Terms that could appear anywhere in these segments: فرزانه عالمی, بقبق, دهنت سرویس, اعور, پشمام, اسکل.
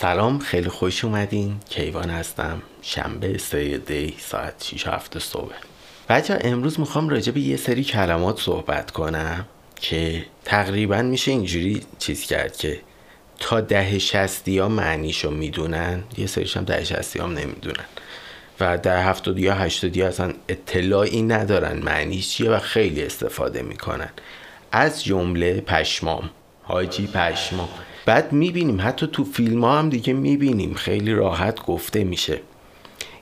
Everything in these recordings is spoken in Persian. سلام، خیلی خوش اومدین. کیوان هستم. شنبه 3 دی ساعت 6:07 صبح. بچه امروز میخوام راجع به یه سری کلمات صحبت کنم که تقریبا میشه اینجوری چیز کرد که تا دهه 60ها معنیشو میدونن، یه سریش هم دهه 60ها هم نمیدونن و در 70ها 80ها اصلا اطلاعی ندارن معنیش چیه و خیلی استفاده میکنن، از جمله پشمام، حاجی پشمام. بعد میبینیم حتی تو فیلم ها هم دیگه میبینیم خیلی راحت گفته میشه.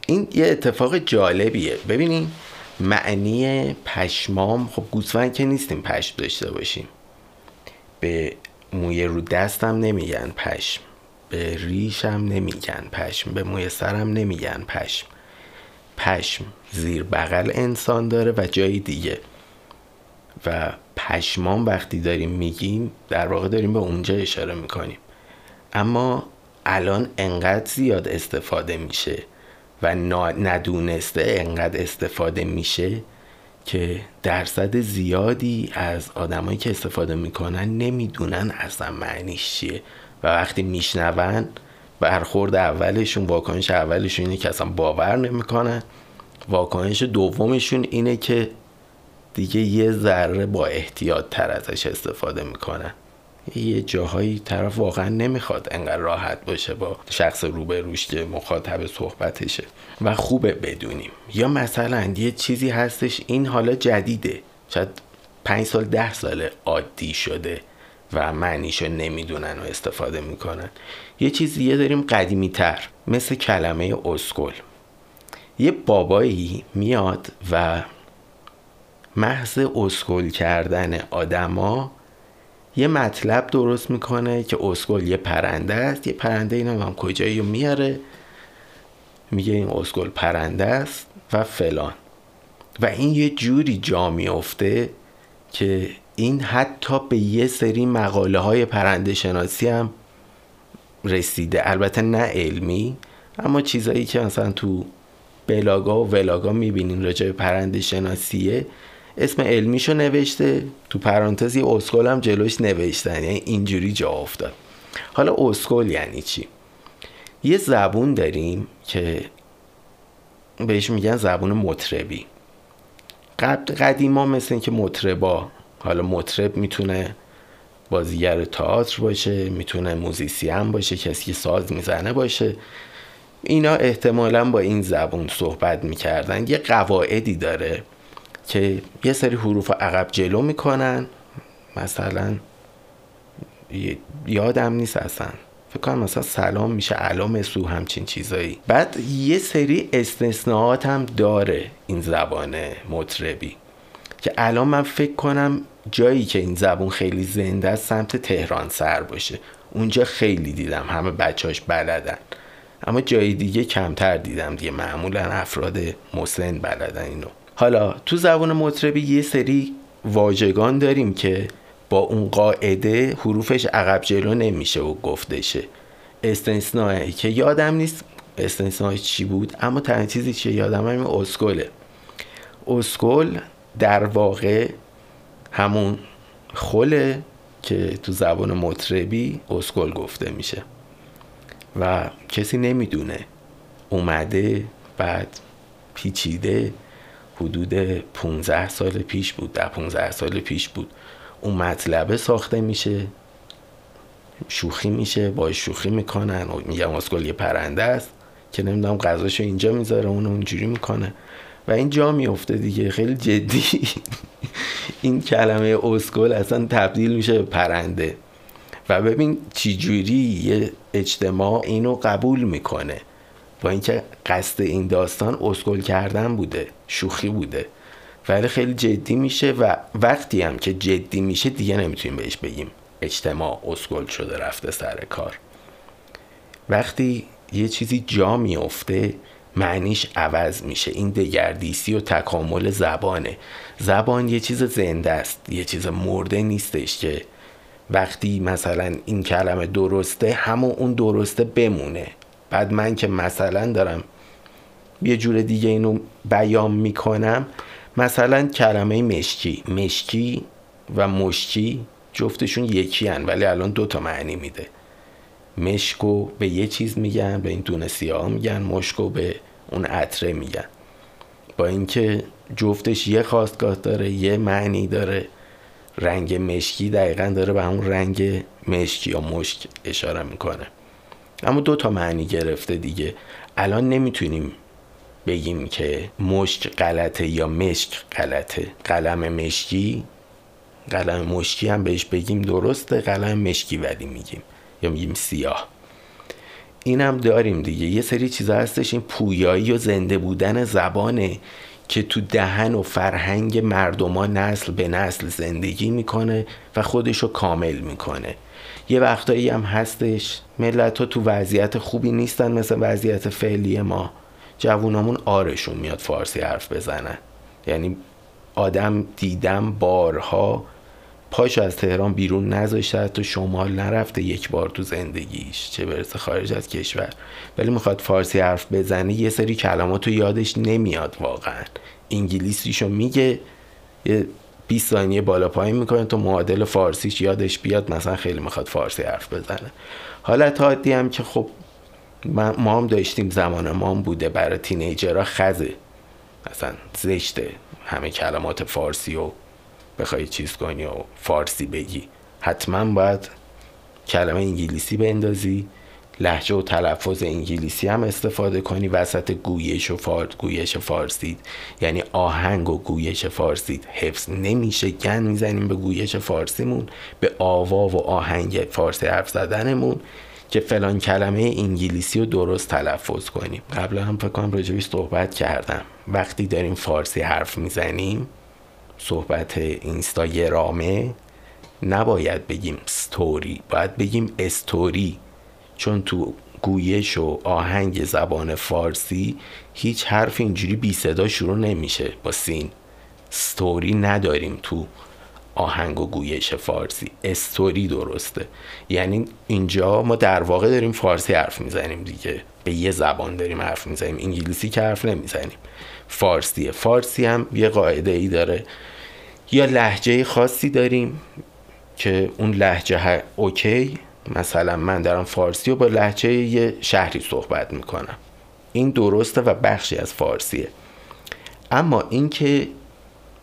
این یه اتفاق جالبیه. ببینیم معنی پشمام. خب گوسفند که نیستیم پشم داشته باشیم. به موی رو دستم نمیگن پشم، به ریشم نمیگن پشم، به موی سرم نمیگن پشم. پشم زیر بغل انسان داره و جای دیگه، و پشمام وقتی داریم میگیم در واقع داریم به اونجا اشاره میکنیم. اما الان انقدر زیاد استفاده میشه و ندونسته انقدر استفاده میشه که درصد زیادی از آدمایی که استفاده میکنن نمیدونن اصلا معنیش چیه و وقتی میشنون برخورد اولشون، واکنش اولشون اینه که اصلا باور نمیکنن. واکنش دومشون اینه که دیگه یه ذره با احتیاط تر ازش استفاده میکنن. یه جاهایی طرف واقعا نمیخواد انقدر راحت باشه با شخص روبروش که مخاطب صحبتشه و خوبه بدونیم. یا مثلا یه چیزی هستش، این حالا جدیده، شاید 5 سال 10 ساله عادی شده و معنیشو نمیدونن و استفاده میکنن. یه چیزی داریم قدیمی تر، مثل کلمه اسکل. یه بابایی میاد و محض اسکل کردن آدما یه مطلب درست میکنه که اسکل یه پرنده است. یه پرنده اینو هم کجایی میاره، میگه این اسکل پرنده است و فلان، و این یه جوری جا میفته که این حتی به یه سری مقاله های پرنده شناسی هم رسیده، البته نه علمی، اما چیزایی که مثلا تو بلاگا و ولاگا میبینیم راجع به پرنده شناسیه، اسم علمیشو نوشته، تو پرانتز یه اسکل هم جلوش نوشتن، یعنی اینجوری جا افتاد. حالا اسکل یعنی چی؟ یه زبون داریم که بهش میگن زبون مطربی. قدیما مثل این که مطربا، حالا مطرب میتونه بازیگر تئاتر باشه، میتونه موزیسین باشه، کسی که ساز میزنه باشه، اینا احتمالاً با این زبون صحبت میکردن. یه قواعدی داره که یه سری حروف عقب جلو میکنن، مثلا یادم نیست اصلا، فکر کنم مثلا سلام میشه علام سو، همچین چیزایی. بعد یه سری استثناءات هم داره این زبان مطربی که الان من فکر کنم جایی که این زبون خیلی زنده است سمت تهران سر باشه، اونجا خیلی دیدم همه بچهاش بلدن، اما جای دیگه کمتر دیدم دیگه، معمولا افراد مسن بلدن اینو. حالا تو زبان مطربی یه سری واژگان داریم که با اون قاعده حروفش عقب جلو نمیشه و گفتشه. استثنایی که یادم نیست استثنای چی بود، اما تنها چیزی که یادم همین اسکله. اسکل در واقع همون خله که تو زبان مطربی اسکل گفته میشه و کسی نمیدونه اومده. بعد پیچیده، حدود 15 سال پیش بود، در 15 سال پیش بود اون مطلبه ساخته میشه، شوخی میشه، باش شوخی میکنن، میگم اسکل یه پرنده است که نمیدونم غذاشو اینجا میذاره، اون اونجوری میکنه و این جا میفته دیگه. خیلی جدی این کلمه اسکل اصلا تبدیل میشه به پرنده و ببین چی جوری یه اجتماع اینو قبول میکنه، با اینکه قصد این داستان اسکل کردن بوده، شوخی بوده، ولی خیلی جدی میشه و وقتی هم که جدی میشه دیگه نمیتونیم بهش بگیم اجتماع اسکل شده رفته سر کار. وقتی یه چیزی جا میفته معنیش عوض میشه. این دگردیسی و تکامل زبانه. زبان یه چیز زنده است، یه چیز مرده نیستش که وقتی مثلا این کلمه درسته همون اون درسته بمونه. بعد من که مثلا دارم یه جور دیگه اینو بیان میکنم، مثلا کلمه مشکی و مشکی جفتشون یکی هن ولی الان 2 تا معنی میده. مشکو به یه چیز میگن، به این دونه سیاه میگن، مشکو به اون عطره میگن، با اینکه جفتش یه خواستگاه داره، یه معنی داره. رنگ مشکی دقیقاً داره به همون رنگ مشکی یا مشک اشاره میکنه، اما دو تا معنی گرفته دیگه. الان نمیتونیم بگیم که مشک غلطه یا مشک غلطه. قلم مشکی، قلم مشکی هم بهش بگیم درسته، قلم مشکی ولی میگیم یا میگیم سیاه. این هم داریم دیگه، یه سری چیزا هستش، این پویایی و زنده بودن زبانه که تو دهن و فرهنگ مردما نسل به نسل زندگی میکنه و خودشو کامل میکنه. یه وقتایی هم هستش ملت ها تو وضعیت خوبی نیستن، مثل وضعیت فعلی ما، جوونامون آرشون میاد فارسی حرف بزنن. یعنی آدم دیدم بارها پاش از تهران بیرون نذاشته، تو شمال نرفته یک بار تو زندگیش، چه برسه خارج از کشور، ولی میخواد فارسی حرف بزنه یه سری کلماتو یادش نمیاد، واقعا انگلیسیشو میگه یه 20 ثانیه بالا پایین میکنه تو معادل فارسیش یادش بیاد، مثلا خیلی میخواد فارسی حرف بزنه. حالت عادی هم که خب ما هم داشتیم، زمان ما هم بوده، برای تینیجرها خزه، مثلا زشته همه کلمات فارسی و بخوای چیز کنی و فارسی بگی، حتما باید کلمه انگلیسی بندازی، لهجه و تلفظ انگلیسی هم استفاده کنی وسط گویش و گویش فارسی، یعنی آهنگ و گویش فارسی حفظ نمیشه، گن میزنیم به گویش فارسیمون، به آوا و آهنگ فارسی حرف زدنمون که فلان کلمه انگلیسی رو درست تلفظ کنیم. قبلا هم فکر کنم راجبش صحبت کردم، وقتی داریم فارسی حرف میزنیم، صحبت اینستاگرامه، نباید بگیم ستوری، باید بگیم استوری، چون تو گویش و آهنگ زبان فارسی هیچ حرف اینجوری بی صدا شروع نمیشه با سین. ستوری نداریم تو آهنگ و گویش فارسی، استوری درسته. یعنی اینجا ما در واقع داریم فارسی حرف میزنیم دیگه، به یه زبان داریم حرف میزنیم، انگلیسی که حرف نمیزنیم، فارسیه. فارسی هم یه قاعده ای داره، یا لهجه خاصی داریم که اون لهجه اوکی، مثلا من دارم فارسی رو با لهجه یه شهری صحبت میکنم، این درسته و بخشی از فارسیه. اما این که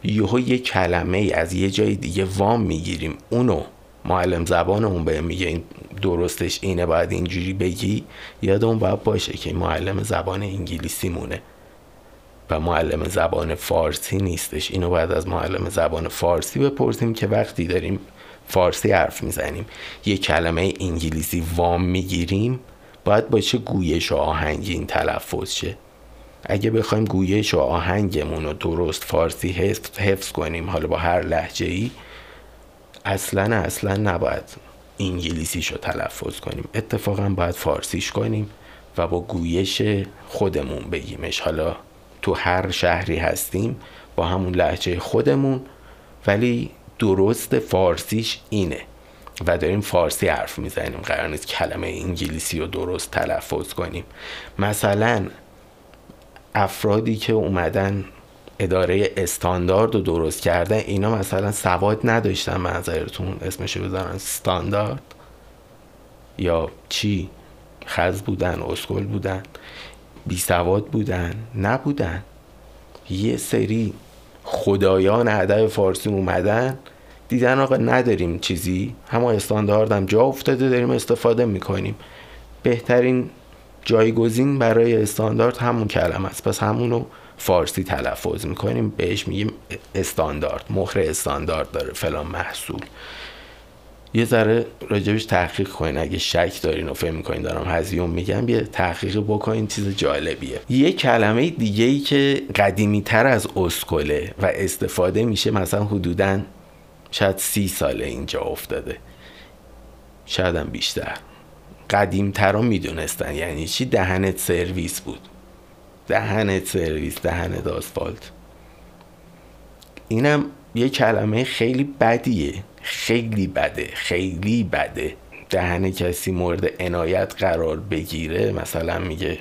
یهو یه کلمه ای از یه جای دیگه وام میگیریم، اونو معلم زبانمون به میگه این درستش اینه، باید اینجوری بگی، یادمون باید باشه که معلم زبان انگلیسی مونه و معلم زبان فارسی نیستش. اینو باید از معلم زبان فارسی بپرسیم که وقتی داریم فارسی حرف میزنیم یه کلمه انگلیسی وام میگیریم، باید باشه گویش و آهنگ این تلفظ شه. اگه بخوایم گویش و آهنگمون رو درست فارسی حفظ کنیم، حالا با هر لهجه‌ای، اصلا نباید انگلیسیشو تلفظ کنیم، اتفاقا باید فارسیش کنیم و با گویش خودمون بگیمش. حالا تو هر شهری هستیم با همون لهجه خودمون، ولی درست فارسیش اینه و داریم فارسی حرف میزنیم، قرار نیست کلمه انگلیسی رو درست تلفظ کنیم. مثلا افرادی که اومدن اداره استاندارد رو درست کردن، اینا مثلا سواد نداشتن، منظرتون اسمشو بذارن استاندارد یا چی، خز بودن، اسکل بودن، بی سواد بودن، نبودن. یه سری خدایان ادب فارسی اومدن دیدن آقا نداریم چیزی، همون استانداردم جا افتاده داریم استفاده میکنیم، بهترین جایگزین برای استاندارد همون کلمه است، پس همونو فارسی تلفظ میکنیم، بهش میگیم استاندارد، مهر استاندارد داره فلان محصول. یه ذره راجبش تحقیق کنین، اگه شک دارین و فهم میکنین دارم هزیون میگم، یه تحقیق بکنین، چیز جالبیه. یه کلمه دیگه‌ای که قدیمی تر از اسکله و استفاده میشه، مثلا حدوداً شاید 30 ساله اینجا افتاده، شاید هم بیشتر. قدیم‌ترا میدونستن یعنی چی، دهنت سرویس بود، دهنت سرویس، دهنت آسفالت. اینم یه کلمه خیلی بدیه، خیلی بده، خیلی بده. دهن کسی مورد عنایت قرار بگیره، مثلا میگه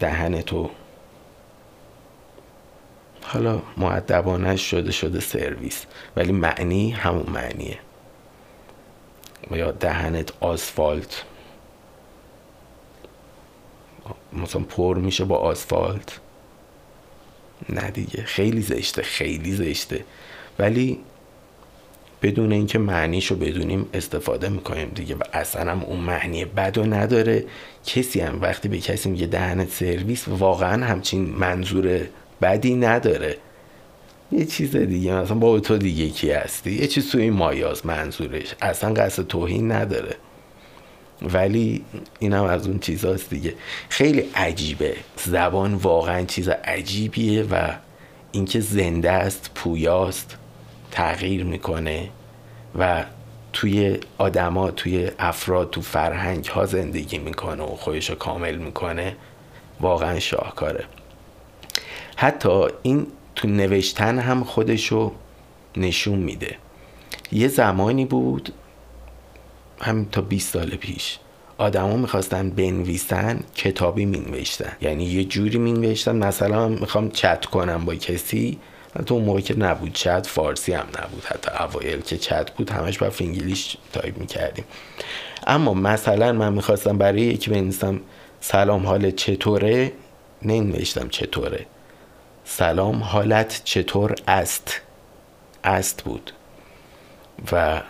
دهن تو، حالا مؤدبانه شده سرویس، ولی معنی همون معنیه. یا دهنت آسفالت، مثلا پر میشه با آسفالت. نه دیگه، خیلی زشته، خیلی زشته. ولی بدون اینکه معنیشو بدونیم استفاده میکنیم دیگه، و اصلا هم اون معنی بدو نداره. کسی هم وقتی به کسی میگه دهنت سرویس واقعا همچین منظور بدی نداره، یه چیز دیگه، مثلا با تو دیگه کی هستی، یه چیز توی این مایاز منظورش، اصلا قصد توهین نداره. ولی اینم از اون چیزاست دیگه، خیلی عجیبه. زبان واقعا چیز عجیبیه و اینکه زنده است، پویاست، تغییر میکنه و توی آدما، توی افراد، تو فرهنگ ها زندگی میکنه و خودشو کامل میکنه. واقعا شاهکاره. حتی این تو نوشتن هم خودشو نشون میده. یه زمانی بود، همین تا 20 سال پیش، آدما میخواستن بنویسن کتابی مینوشتن، یعنی یه جوری مینوشتن، مثلا میخوام چت کنم با کسی، تو اون موقع که نبود چت، فارسی هم نبود، حتی اوایل که چت بود همش با انگلیش تایپ میکردیم. اما مثلا من میخواستم برای یکی بنویسم سلام حالت چطوره، ننوشتم چطوره، سلام حالت چطور است، است بود. و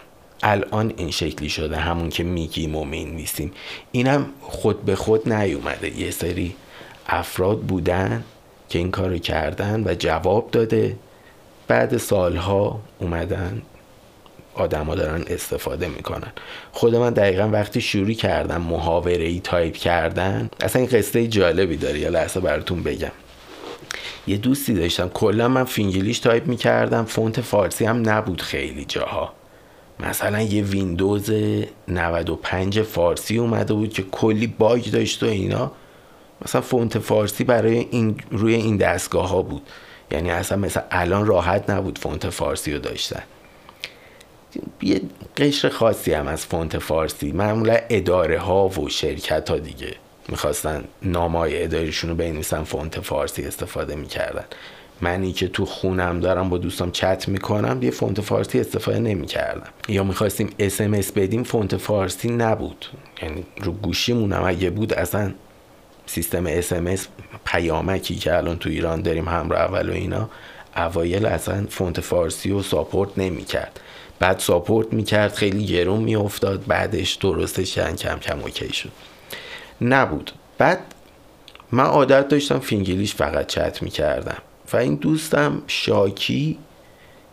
الان این شکلی شده، همون که میگیم و مینویسیم. اینم خود به خود نیومده، یه سری افراد بودن که این کارو کردن و جواب داده، بعد سالها اومدن آدما دارن استفاده میکنن. خود من دقیقا وقتی شروع کردم محاوره‌ای تایپ کردن، اصلا این قصه جالبی داره، یه لحظه براتون بگم. یه دوستی داشتم، کلا من فینگلیش تایپ میکردم، فونت فارسی هم نبود خیلی جاها. مثلا یه ویندوز 95 فارسی اومده بود که کلی باگ داشت و اینا، مثلا فونت فارسی برای این روی این دستگاه ها بود، یعنی اصلا مثلا الان راحت نبود فونت فارسی رو داشتن. یه قشر خاصی هم از فونت فارسی، معمولا اداره ها و شرکت ها دیگه، میخواستن نامای اداریشون رو بنویسن، فونت فارسی استفاده میکردن. منی که تو خونم دارم با دوستم چت میکنم، یه فونت فارسی استفاده نمیکردم. یا میخواستیم SMS بدیم، فونت فارسی نبود، یعنی رو گوشیمونم اگه بود، اصلا سیستم SMS پیامکی که الان تو ایران داریم همراه اول و اینا، اوایل اصلا فونت فارسی رو ساپورت نمیکرد. بعد ساپورت میکرد، خیلی گرون میافتاد، بعدش درستش کم کم اوکی شد، نبود. بعد من عادت داشتم فینگلیش فقط چت میکردم و این دوستم شاکی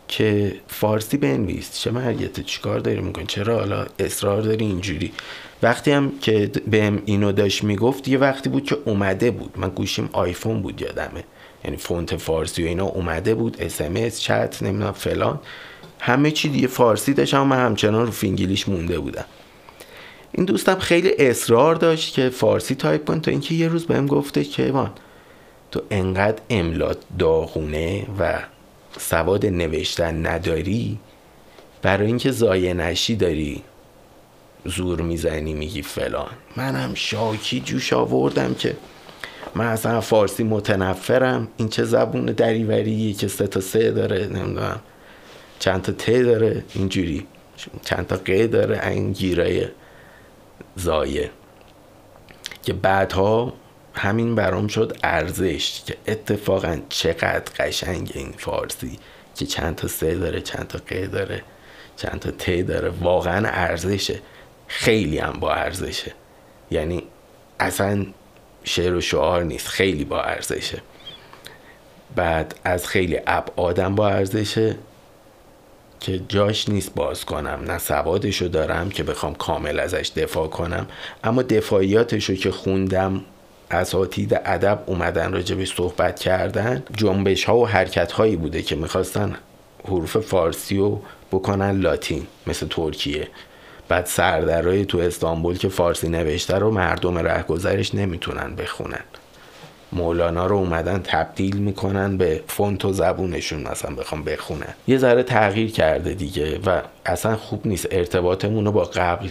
که فارسی بنویس، چه مرگته، چیکار داری میکنی، چرا حالا اصرار داری اینجوری. وقتی هم که بهم اینو داشت میگفت، یه وقتی بود که اومده بود، من گوشیم آیفون بود یادمه، یعنی فونت فارسی و اینا اومده بود، SMS، چت، نمیدونم فلان، همه چی دیگه فارسی داشت، اما من همچنان رو فینگلیش مونده بودم. این دوستم خیلی اصرار داشت که فارسی تایپ کن، تا اینکه یه روز بهم گفته که ایوان تو انقدر املا داغونه و سواد نوشتن نداری، برای اینکه ضایع نشی داری زور میزنی میگی فلان. منم شاکی جوش آوردم که من اصلا فارسی متنفرم، این چه زبون دریوریه که 3 تا 3 داره، نمیدونم چند تا ت داره، اینجوری چند تا ق داره، این گیرای زایه. که بعدها همین برام شد ارزش، که اتفاقا چقدر قشنگ این فارسی که چند تا سه داره، چند تا ق داره، چند تا ت داره، واقعا ارزشه، خیلی هم با ارزشه، یعنی اصلا شعر و شعار نیست، خیلی با ارزشه. بعد از خیلی ابعادم با ارزشه که جاش نیست باز کنم، نه سوادشو دارم که بخوام کامل ازش دفاع کنم، اما دفاعیاتشو که خوندم، اساتید ادب اومدن راجبش صحبت کردن، جنبش ها و حرکت هایی بوده که میخواستن حروف فارسی رو بکنن لاتین مثل ترکیه. بعد سردرهای تو استانبول که فارسی نوشته رو مردم رهگذرش نمیتونن بخونن، مولانا رو اومدن تبدیل میکنن به فونت و زبونشون مثلا بخوام بخونن. یه ذره تغییر کرده دیگه و اصلا خوب نیست، ارتباطمون رو با قبل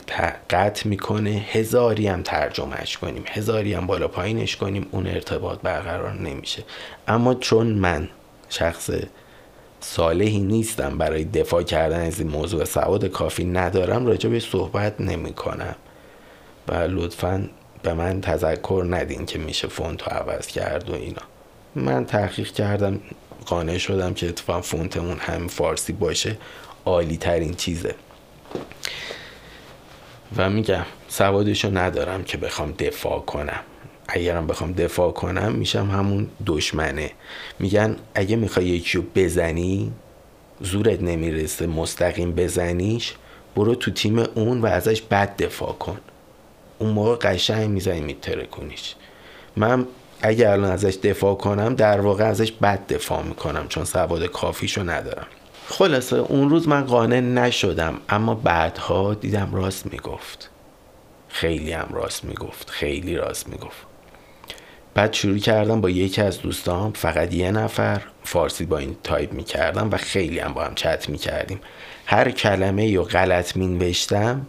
قطع میکنه. هزاری هم ترجمهش کنیم، هزاری هم بالا پایینش کنیم، اون ارتباط برقرار نمیشه. اما چون من شخص صالحی نیستم برای دفاع کردن از این موضوع، سواد کافی ندارم، راجع به صحبت نمیکنم و لطفاً به من تذکر ندین که میشه فونتو عوض کرد و اینا. من تحقیق کردم، قانع شدم که اتفاقا فونتمون هم فارسی باشه عالی ترین چیزه و میگم سوادشو ندارم که بخوام دفاع کنم. اگرم بخوام دفاع کنم میشم همون دشمنه. میگن اگه میخوای یکی رو بزنی زورت نمیرسه مستقیم بزنیش، برو تو تیم اون و ازش بد دفاع کن، اون موقع قشنگ میزنی میترکونیش. من اگه الان ازش دفاع کنم در واقع ازش بد دفاع میکنم چون سواد کافیشو ندارم. خلاصه اون روز من قانع نشدم، اما بعدها دیدم راست میگفت، خیلی هم راست میگفت، خیلی راست میگفت. بعد شروع کردم با یکی از دوستام، فقط یه نفر، فارسی با این تایپ میکردم و خیلی هم با هم چت میکردیم. هر کلمه یا غلط مینوشتم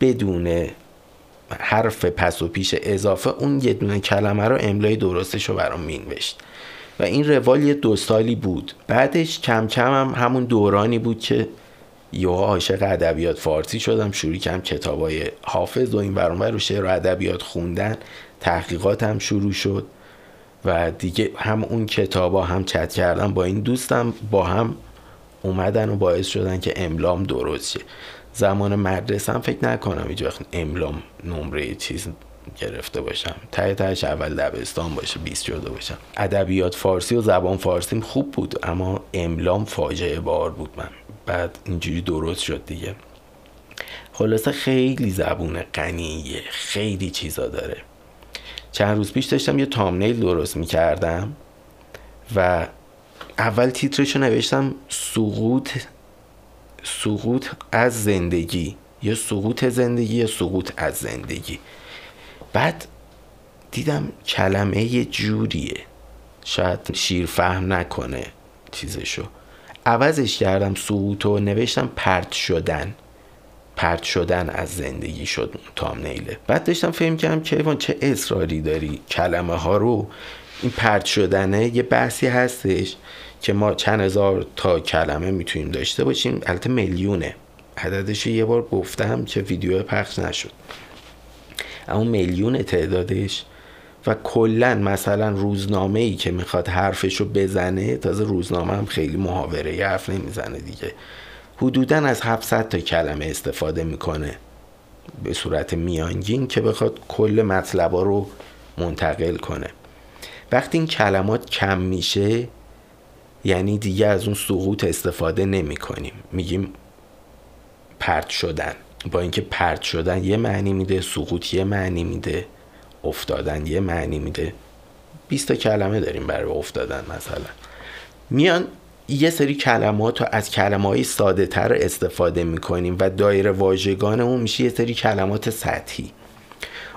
بدون حرف پس و پیش اضافه اون یه دونه کلمه رو املای درستش رو برام مینوشت و این روال یه 2 سالی بود. بعدش کم کم هم همون دورانی بود که یا عاشق ادبیات فارسی شدم، شروع کردم کتابای حافظ و این ور اون ور رو شعر و ادبیات خوندن، تحقیقاتم شروع شد و دیگه هم اون کتابا هم چت کردم با این دوستم با هم اومدن و باعث شدن که املام درست شه. زمان مدرسه هم فکر نکنم هیچ وقت املام نمره چیز گرفته باشم، ته تهش اول دبستان باشه 20 شده باشم. ادبیات فارسی و زبان فارسیم خوب بود اما املام فاجعه بار بود من. بعد اینجوری درست شد دیگه. خلاصه خیلی زبون غنیه، خیلی چیزا داره. چند روز پیش داشتم یه تامنیل درست میکردم و اول تیترشو نوشتم سقوط از زندگی یا سقوط زندگی یا سقوط از زندگی. بعد دیدم کلمه یه جوریه شاید شیر فهم نکنه چیزشو، عوضش کردم سقوطو نوشتم پرت شدن، پرت شدن از زندگی شد اون تامنیله. بعد داشتم فهم کردم که ایوان چه اصراری داری کلمه ها رو، این پرت شدنه یه بحثی هستش که ما چند هزار تا کلمه میتونیم داشته باشیم، البته میلیونه عددش، یه بار گفتم که ویدیو پخش نشد اما میلیون تعدادش و کلن مثلا روزنامه‌ای که میخواد حرفشو بزنه، تازه روزنامه هم خیلی محاوره یه حرف نمیزنه دیگه، حدوداً از 700 تا کلمه استفاده میکنه به صورت میانگین که بخواد کل مطلبا رو منتقل کنه. وقتی این کلمات کم میشه یعنی دیگه از اون سقوط استفاده نمی کنیم، میگیم پرت شدن، با اینکه پرت شدن یه معنی میده، سقوط یه معنی میده، افتادن یه معنی میده. 20 تا کلمه داریم برای افتادن مثلا. میان یه سری کلمات رو از کلمه‌های ساده‌تر استفاده میکنیم و دایره واژگانمون میشه یه سری کلمات سطحی.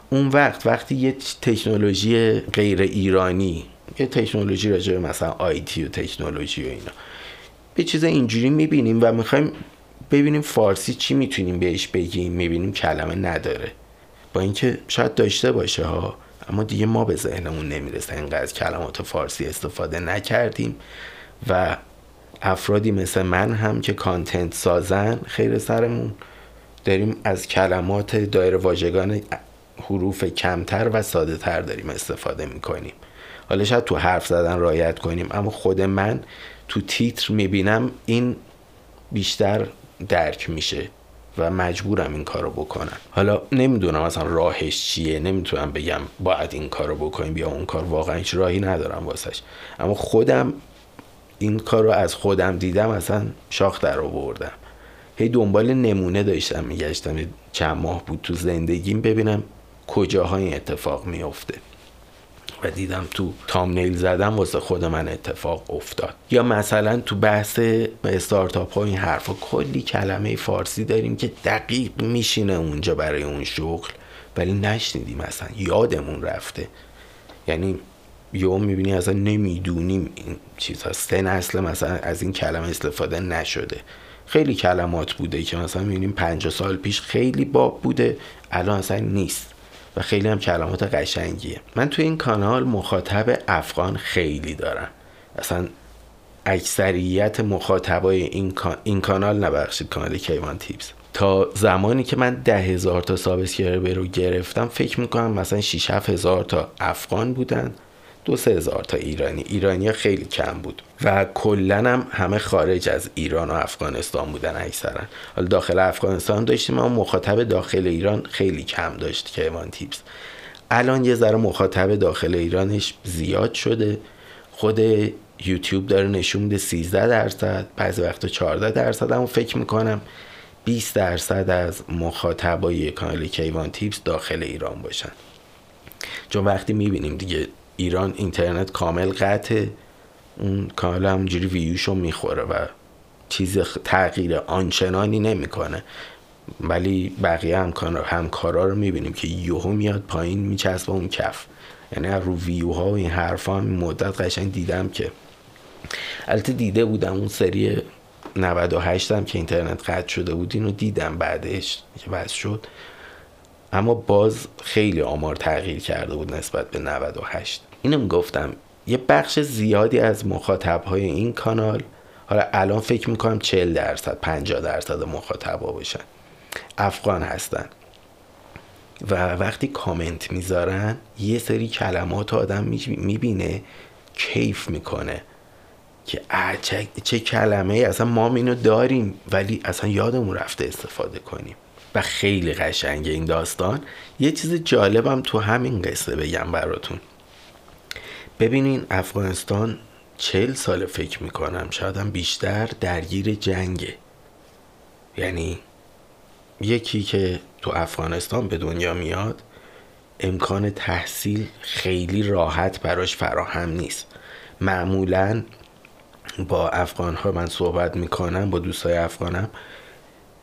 اون وقتی یه تکنولوژی غیر ایرانی، یه تکنولوژی راجع به مثلا آیتی و تکنولوژی و اینا، به چیز اینجوری میبینیم و میخوایم ببینیم فارسی چی میتونیم بهش بگیم، میبینیم کلمه نداره، با اینکه شاید داشته باشه ها، اما دیگه ما به ذهنمون نمیرسه، اینقدر کلمات فارسی استفاده نکردیم و افرادی مثل من هم که کانتنت سازن خیر سرمون، داریم از کلمات دایره واژگان حروف کمتر و ساده تر داریم استفاده میکنیم. حالا شاید تو حرف زدن رعایت کنیم اما خود من تو تیتر میبینم این بیشتر درک میشه و مجبورم این کارو بکنم. حالا نمیدونم اصلا راهش چیه، نمیتونم بگم باید این کارو بکنیم یا اون کار، واقعا هیچ راهی ندارم واسش، اما خودم این کارو از خودم دیدم، اصلا شاخ در آوردم، هی دنبال نمونه داشتم میگشتم، چند ماه بود تو زندگیم ببینم کجاها این اتفاق میفته و دیدم تو تامنیل زدم واسه خود من اتفاق افتاد. یا مثلا تو بحث استارتاپ ها این حرفا، کلی کلمه فارسی داریم که دقیق میشینه اونجا برای اون شغل ولی نشنیدیم، مثلا یادمون رفته، یعنی یهو میبینی اصلا نمیدونیم این چیزا، 3 نسل مثلا از این کلمه استفاده نشده. خیلی کلمات بوده که مثلا میبینیم 50 سال پیش خیلی باب بوده الان اصلا نیست و خیلی هم کلمات قشنگیه. من توی این کانال مخاطب افغان خیلی دارم، اصلا اکثریت مخاطبای این کانال، نبخشید کانال کیوان تیپس، تا زمانی که من 10,000 تا سابسکرایبر رو گرفتم فکر میکنم مثلا 6-7 هزار تا افغان بودن، 2-3 هزار تا ایرانی ها خیلی کم بود و کلن هم همه خارج از ایران و افغانستان بودن اکثرا. حالا داخل افغانستان داشتیم اما مخاطب داخل ایران خیلی کم داشت که ایمان تیپس. الان یه ذره مخاطب داخل ایرانش زیاد شده، خود یوتیوب داره نشون میده 13%، بعضی وقتا 14%، اما فکر میکنم 20% از مخاطبای کانال کیوان تیپس داخل ایران باشن. چون وقتی میبینیم دیگه ایران اینترنت کامل قطعه، اون کانال همجوری ویوشو میخوره و چیز تغییر آنچنانی نمیکنه، ولی بقیه همکارا رو میبینیم که یهو میاد پایین میچسبه اون کف. یعنی رو ویوها و این حرفا هم مدت قشنگ دیدم، که البته دیده بودم اون سری 98 هم که اینترنت قطع شده بود اینو دیدم بعدش که بس شد، اما باز خیلی آمار تغییر کرده بود نسبت به 98. اینو میگفتم یه بخش زیادی از مخاطب‌های این کانال، حالا الان فکر میکنم 40% 50% مخاطبا باشن، افغان هستن و وقتی کامنت میذارن یه سری کلمات آدم میبینه کیف میکنه که چه کلمه ای اصلا ما اینو داریم ولی اصلا یادمون رفته استفاده کنیم و خیلی قشنگه این داستان. یه چیز جالبم تو همین قصه بگم براتون. ببینین افغانستان 40 سال فکر میکنم شاید هم بیشتر درگیر جنگه. یعنی یکی که تو افغانستان به دنیا میاد امکان تحصیل خیلی راحت براش فراهم نیست. معمولاً با افغان‌ها من صحبت میکنم، با دوستای افغانم،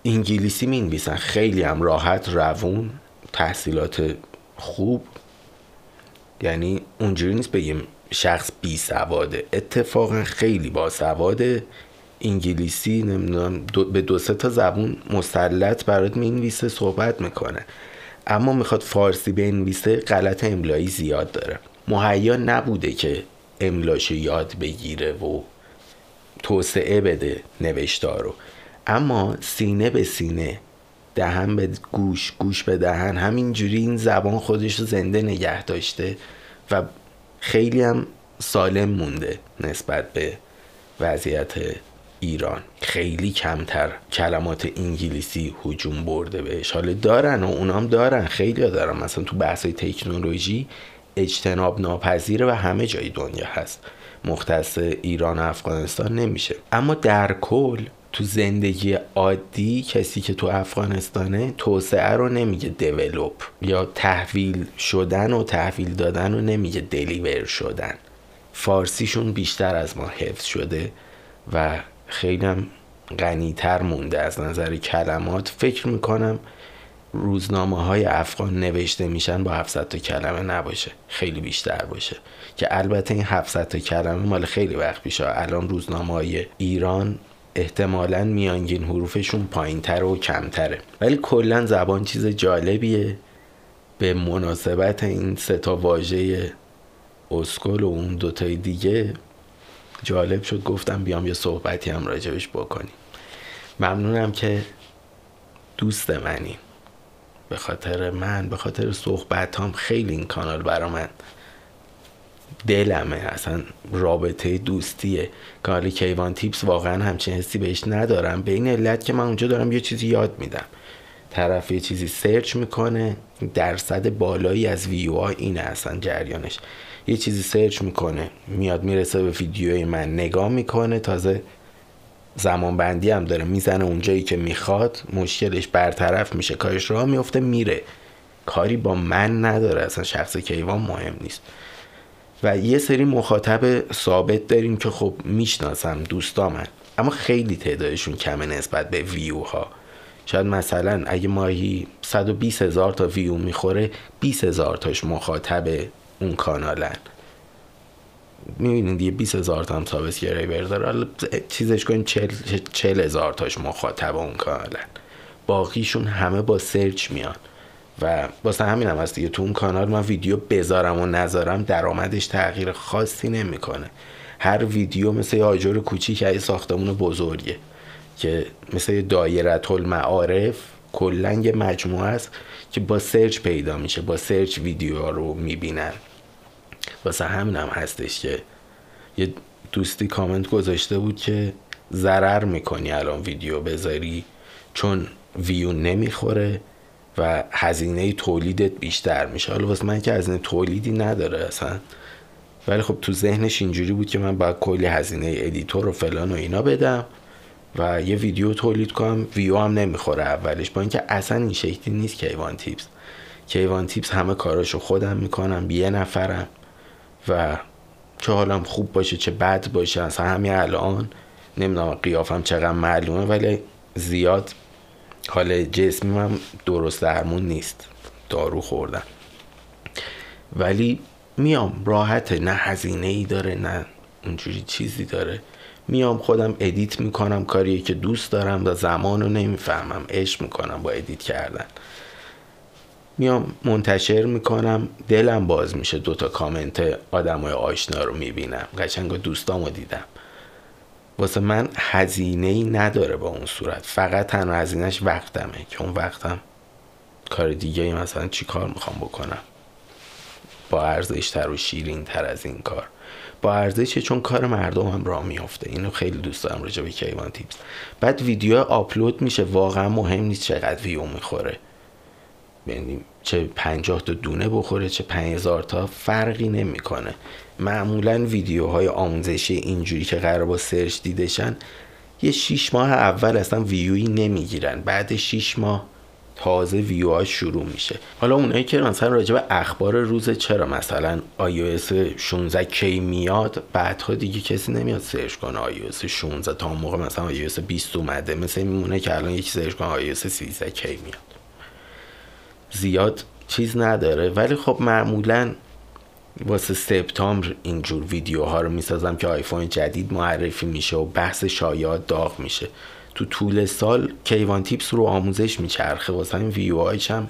انگلیسی می‌نویسن خیلی هم راحت روون، تحصیلات خوب، یعنی اونجوری نیست بگیم شخص بی سواده، اتفاقا خیلی با سواده، انگلیسی نمیدونم به 2-3 تا زبون مسلط برات می‌نویسه، صحبت میکنه، اما میخواد فارسی بنویسه غلط املایی زیاد داره، مهیا نبوده که املاشو یاد بگیره و توسعه بده نوشتارو. اما سینه به سینه، دهن به گوش، گوش به دهن، همینجوری این زبان خودش رو زنده نگه داشته و خیلی هم سالم مونده نسبت به وضعیت ایران. خیلی کمتر کلمات انگلیسی هجوم برده بهش. حالا دارن و اونام دارن، خیلی ها دارن، مثلا تو بحثای تکنولوژی اجتناب ناپذیره و همه جای دنیا هست، مختص ایران و افغانستان نمیشه. اما در کل تو زندگی عادی کسی که تو افغانستانه توسعه رو نمیگه دیولوب یا تحویل شدن و تحویل دادن رو نمیگه دلیور شدن. فارسیشون بیشتر از ما حفظ شده و خیلی هم غنی‌تر مونده از نظر کلمات. فکر میکنم روزنامه های افغان نوشته میشن با 700 تا کلمه نباشه، خیلی بیشتر باشه، که البته این 700 تا کلمه مال خیلی وقت پیشه. الان روزنامه های ایران احتمالاً میانگین حروفشون پایین‌تر و کمتره، ولی کلاً زبان چیز جالبیه. به مناسبت این 3 تا واژه اسکل و اون 2 تای دیگه جالب شد، گفتم بیام یه صحبتی هم راجبش بکنیم. ممنونم که دوست منی، به خاطر من، به خاطر صحبتام خیلی این کانال برا من دلمه، اصلا رابطه دوستیه. کانال کیوان تیپس واقعا همچین حسی بهش ندارم، به این علت که من اونجا دارم یه چیزی یاد میدم، طرف یه چیزی سرچ میکنه، درصد بالایی از ویوها اینه اصلا جریانش، یه چیزی سرچ میکنه میاد میرسه به ویدیوی من، نگاه میکنه، تازه زمان بندی هم داره، میزنه اونجایی که میخواد، مشکلش برطرف میشه، کارش راه میفته، میره، کاری با من نداره اصلا، شخص کیوان مهم نیست. و یه سری مخاطب ثابت داریم که خب میشناسم، دوستامن، اما خیلی تعدادشون کمه نسبت به ویوها. شاید مثلا اگه ماهی 120,000 تا ویو میخوره 20,000 تاش مخاطب اون کانالن. میبینید یه 20,000 تا هم سابسکرایبر داره، چیزش کنیم 40,000 تاش مخاطب اون کانالن، باقیشون همه با سرچ میان و واسه همین هم هست دیگه. تو اون کانال من ویدیو بذارم و نذارم درآمدش تغییر خاصی نمیکنه، هر ویدیو مثل یه آجر کوچیک از ساختمون بزرگه که مثل دایره المعارف کلا یه مجموعه است که با سرچ پیدا میشه، با سرچ ویدیوها رو میبینن. واسه همین هم هستش که یه دوستی کامنت گذاشته بود که ضرر میکنی الان ویدیو بذاری چون ویو نمیخوره و هزینه تولیدت بیشتر میشه. حالا واسه من که هزینه تولیدی نداره اصلا، ولی خب تو ذهنش اینجوری بود که من باید کلی هزینه ادیتور و فلان و اینا بدم و یه ویدیو تولید کنم، ویو هم نمیخوره اولش. با اینکه اصلا این شکلی نیست کیوان تیپس. کیوان تیپس همه کاراشو خودم میکنم، یه نفرم و چه حالم خوب باشه چه بد باشه. اصلا همین الان نمیدونم قیافم چقدر معلومه، ولی زیاد حال جسمیم درست درمون نیست، دارو خوردم، ولی میام راحته، نه هزینه ای داره نه اونجوری چیزی داره. میام خودم ادیت میکنم، کاریه که دوست دارم و زمانو نمیفهمم، عشق میکنم با ادیت کردن. میام منتشر میکنم، دلم باز میشه، دوتا کامنت آدمای آشنا رو میبینم، قشنگ دوستامو دیدم. واسه من هزینه‌ای نداره با اون صورت، فقط تنها هزینه‌اش وقتمه که اون وقتم کار دیگه ای مثلا چی کار میخوام بکنم با ارزشتر و شیرین تر از این کار، با ارزشه چون کار مردم هم راه میفته. اینو خیلی دوست دارم راجع به کیوان تیپس. بعد ویدیو آپلود میشه، واقعا مهم نیست چقدر ویو میخوره، یعنی چه 50 تا دونه بخوره چه 5000 تا فرقی نمیکنه. معمولا ویدیوهای آموزشی اینجوری که قرار با سرچ دیدشن یه 6 ماه اول اصلا ویوی نمیگیرن، بعد 6 ماه تازه ویوها شروع میشه. حالا اونایی که مثلا راجع به اخبار روز چرا مثلا iOS 16 کی میاد، بعدها دیگه کسی نمیاد سرچ کنه iOS 16 تا موقع مثلا iOS 20 اومده، مثلا میمونه که الان یکی سرچ کنه iOS 13 کی میاد. زیاد چیز نداره، ولی خب معمولا واسه سپتامبر اینجور ویدیوها رو میسازم که آیفون جدید معرفی میشه و بحث شایعات داغ میشه. تو طول سال کیوان تیپس رو آموزش میچرخه، واسه همین ویوهایش هم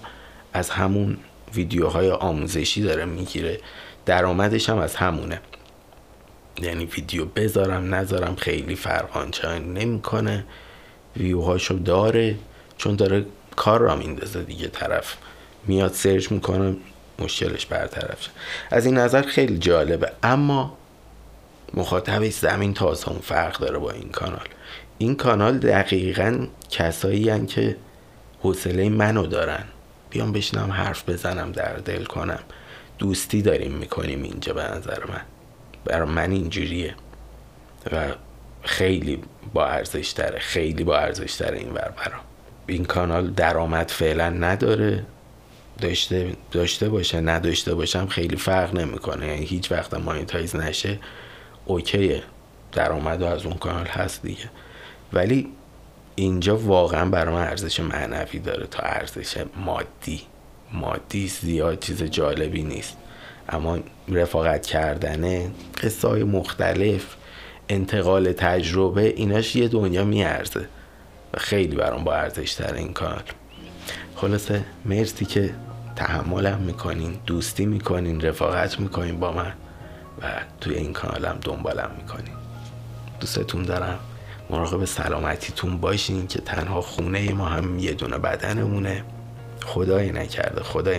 از همون ویدیوهای آموزشی داره میگیره، درآمدش هم از همونه. یعنی ویدیو بذارم نذارم خیلی فرق آنچه نمیکنه، ویوهاشو داره چون داره کار را میندازه دیگه، طرف میاد سرچ میکنه مشکلش برطرف شد. از این نظر خیلی جالبه، اما مخاطب زمین تازه هم فرق داره با این کانال. این کانال دقیقاً کسایی هن که حوصله منو دارن، بیام بشینم حرف بزنم در دل کنم، دوستی داریم میکنیم اینجا. به نظر من برای من اینجوریه و خیلی با ارزش داره، خیلی با ارزش داره. این کانال درآمد فعلا نداره، داشته باشه نداشته باشم خیلی فرق نمیکنه، یعنی هیچ وقت مانیتایز نشه اوکیه، درآمد از اون کانال هست دیگه. ولی اینجا واقعا برام ارزش معنوی داره تا ارزش مادی زیاد چیز جالبی نیست، اما رفاقت کردنه، قصه های مختلف، انتقال تجربه، ایناش یه دنیا میارزه و خیلی برام با ارزش تر این کار. خلاصه مرسی که تحملم میکنین، دوستی میکنین، رفاقت میکنین با من و توی این کانالم دنبالم میکنین. دوستتون دارم، مراقب سلامتیتون باشین که تنها خونه ما هم یه دونه بدنمونه. خدای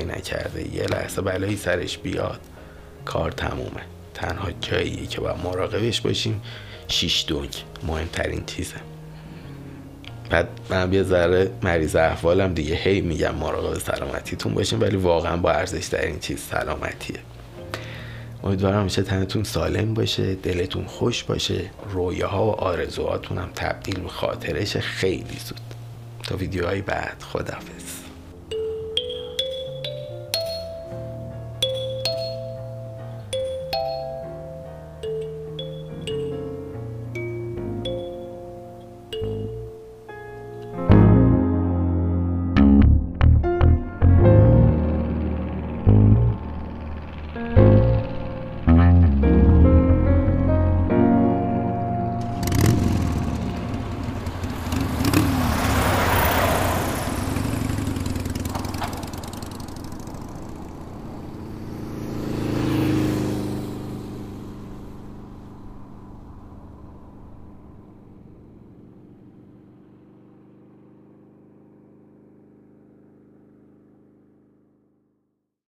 نکرده یه لحظه بلایی سرش بیاد کار تمومه. تنها جاییه که باید مراقبش باشیم 6 دنگ مهمترین چیزه. بعد من یه ذره مریض احوالم دیگه، هی میگم مراقب سلامتیتون باشین، ولی واقعا با ارزش ترین چیز سلامتیه. امیدوارم همیشه تنتون سالم باشه، دلتون خوش باشه، رویاها و آرزوهاتون هم تبدیل به خاطرش خیلی زود. تا ویدیوهای بعد، خداحافظ.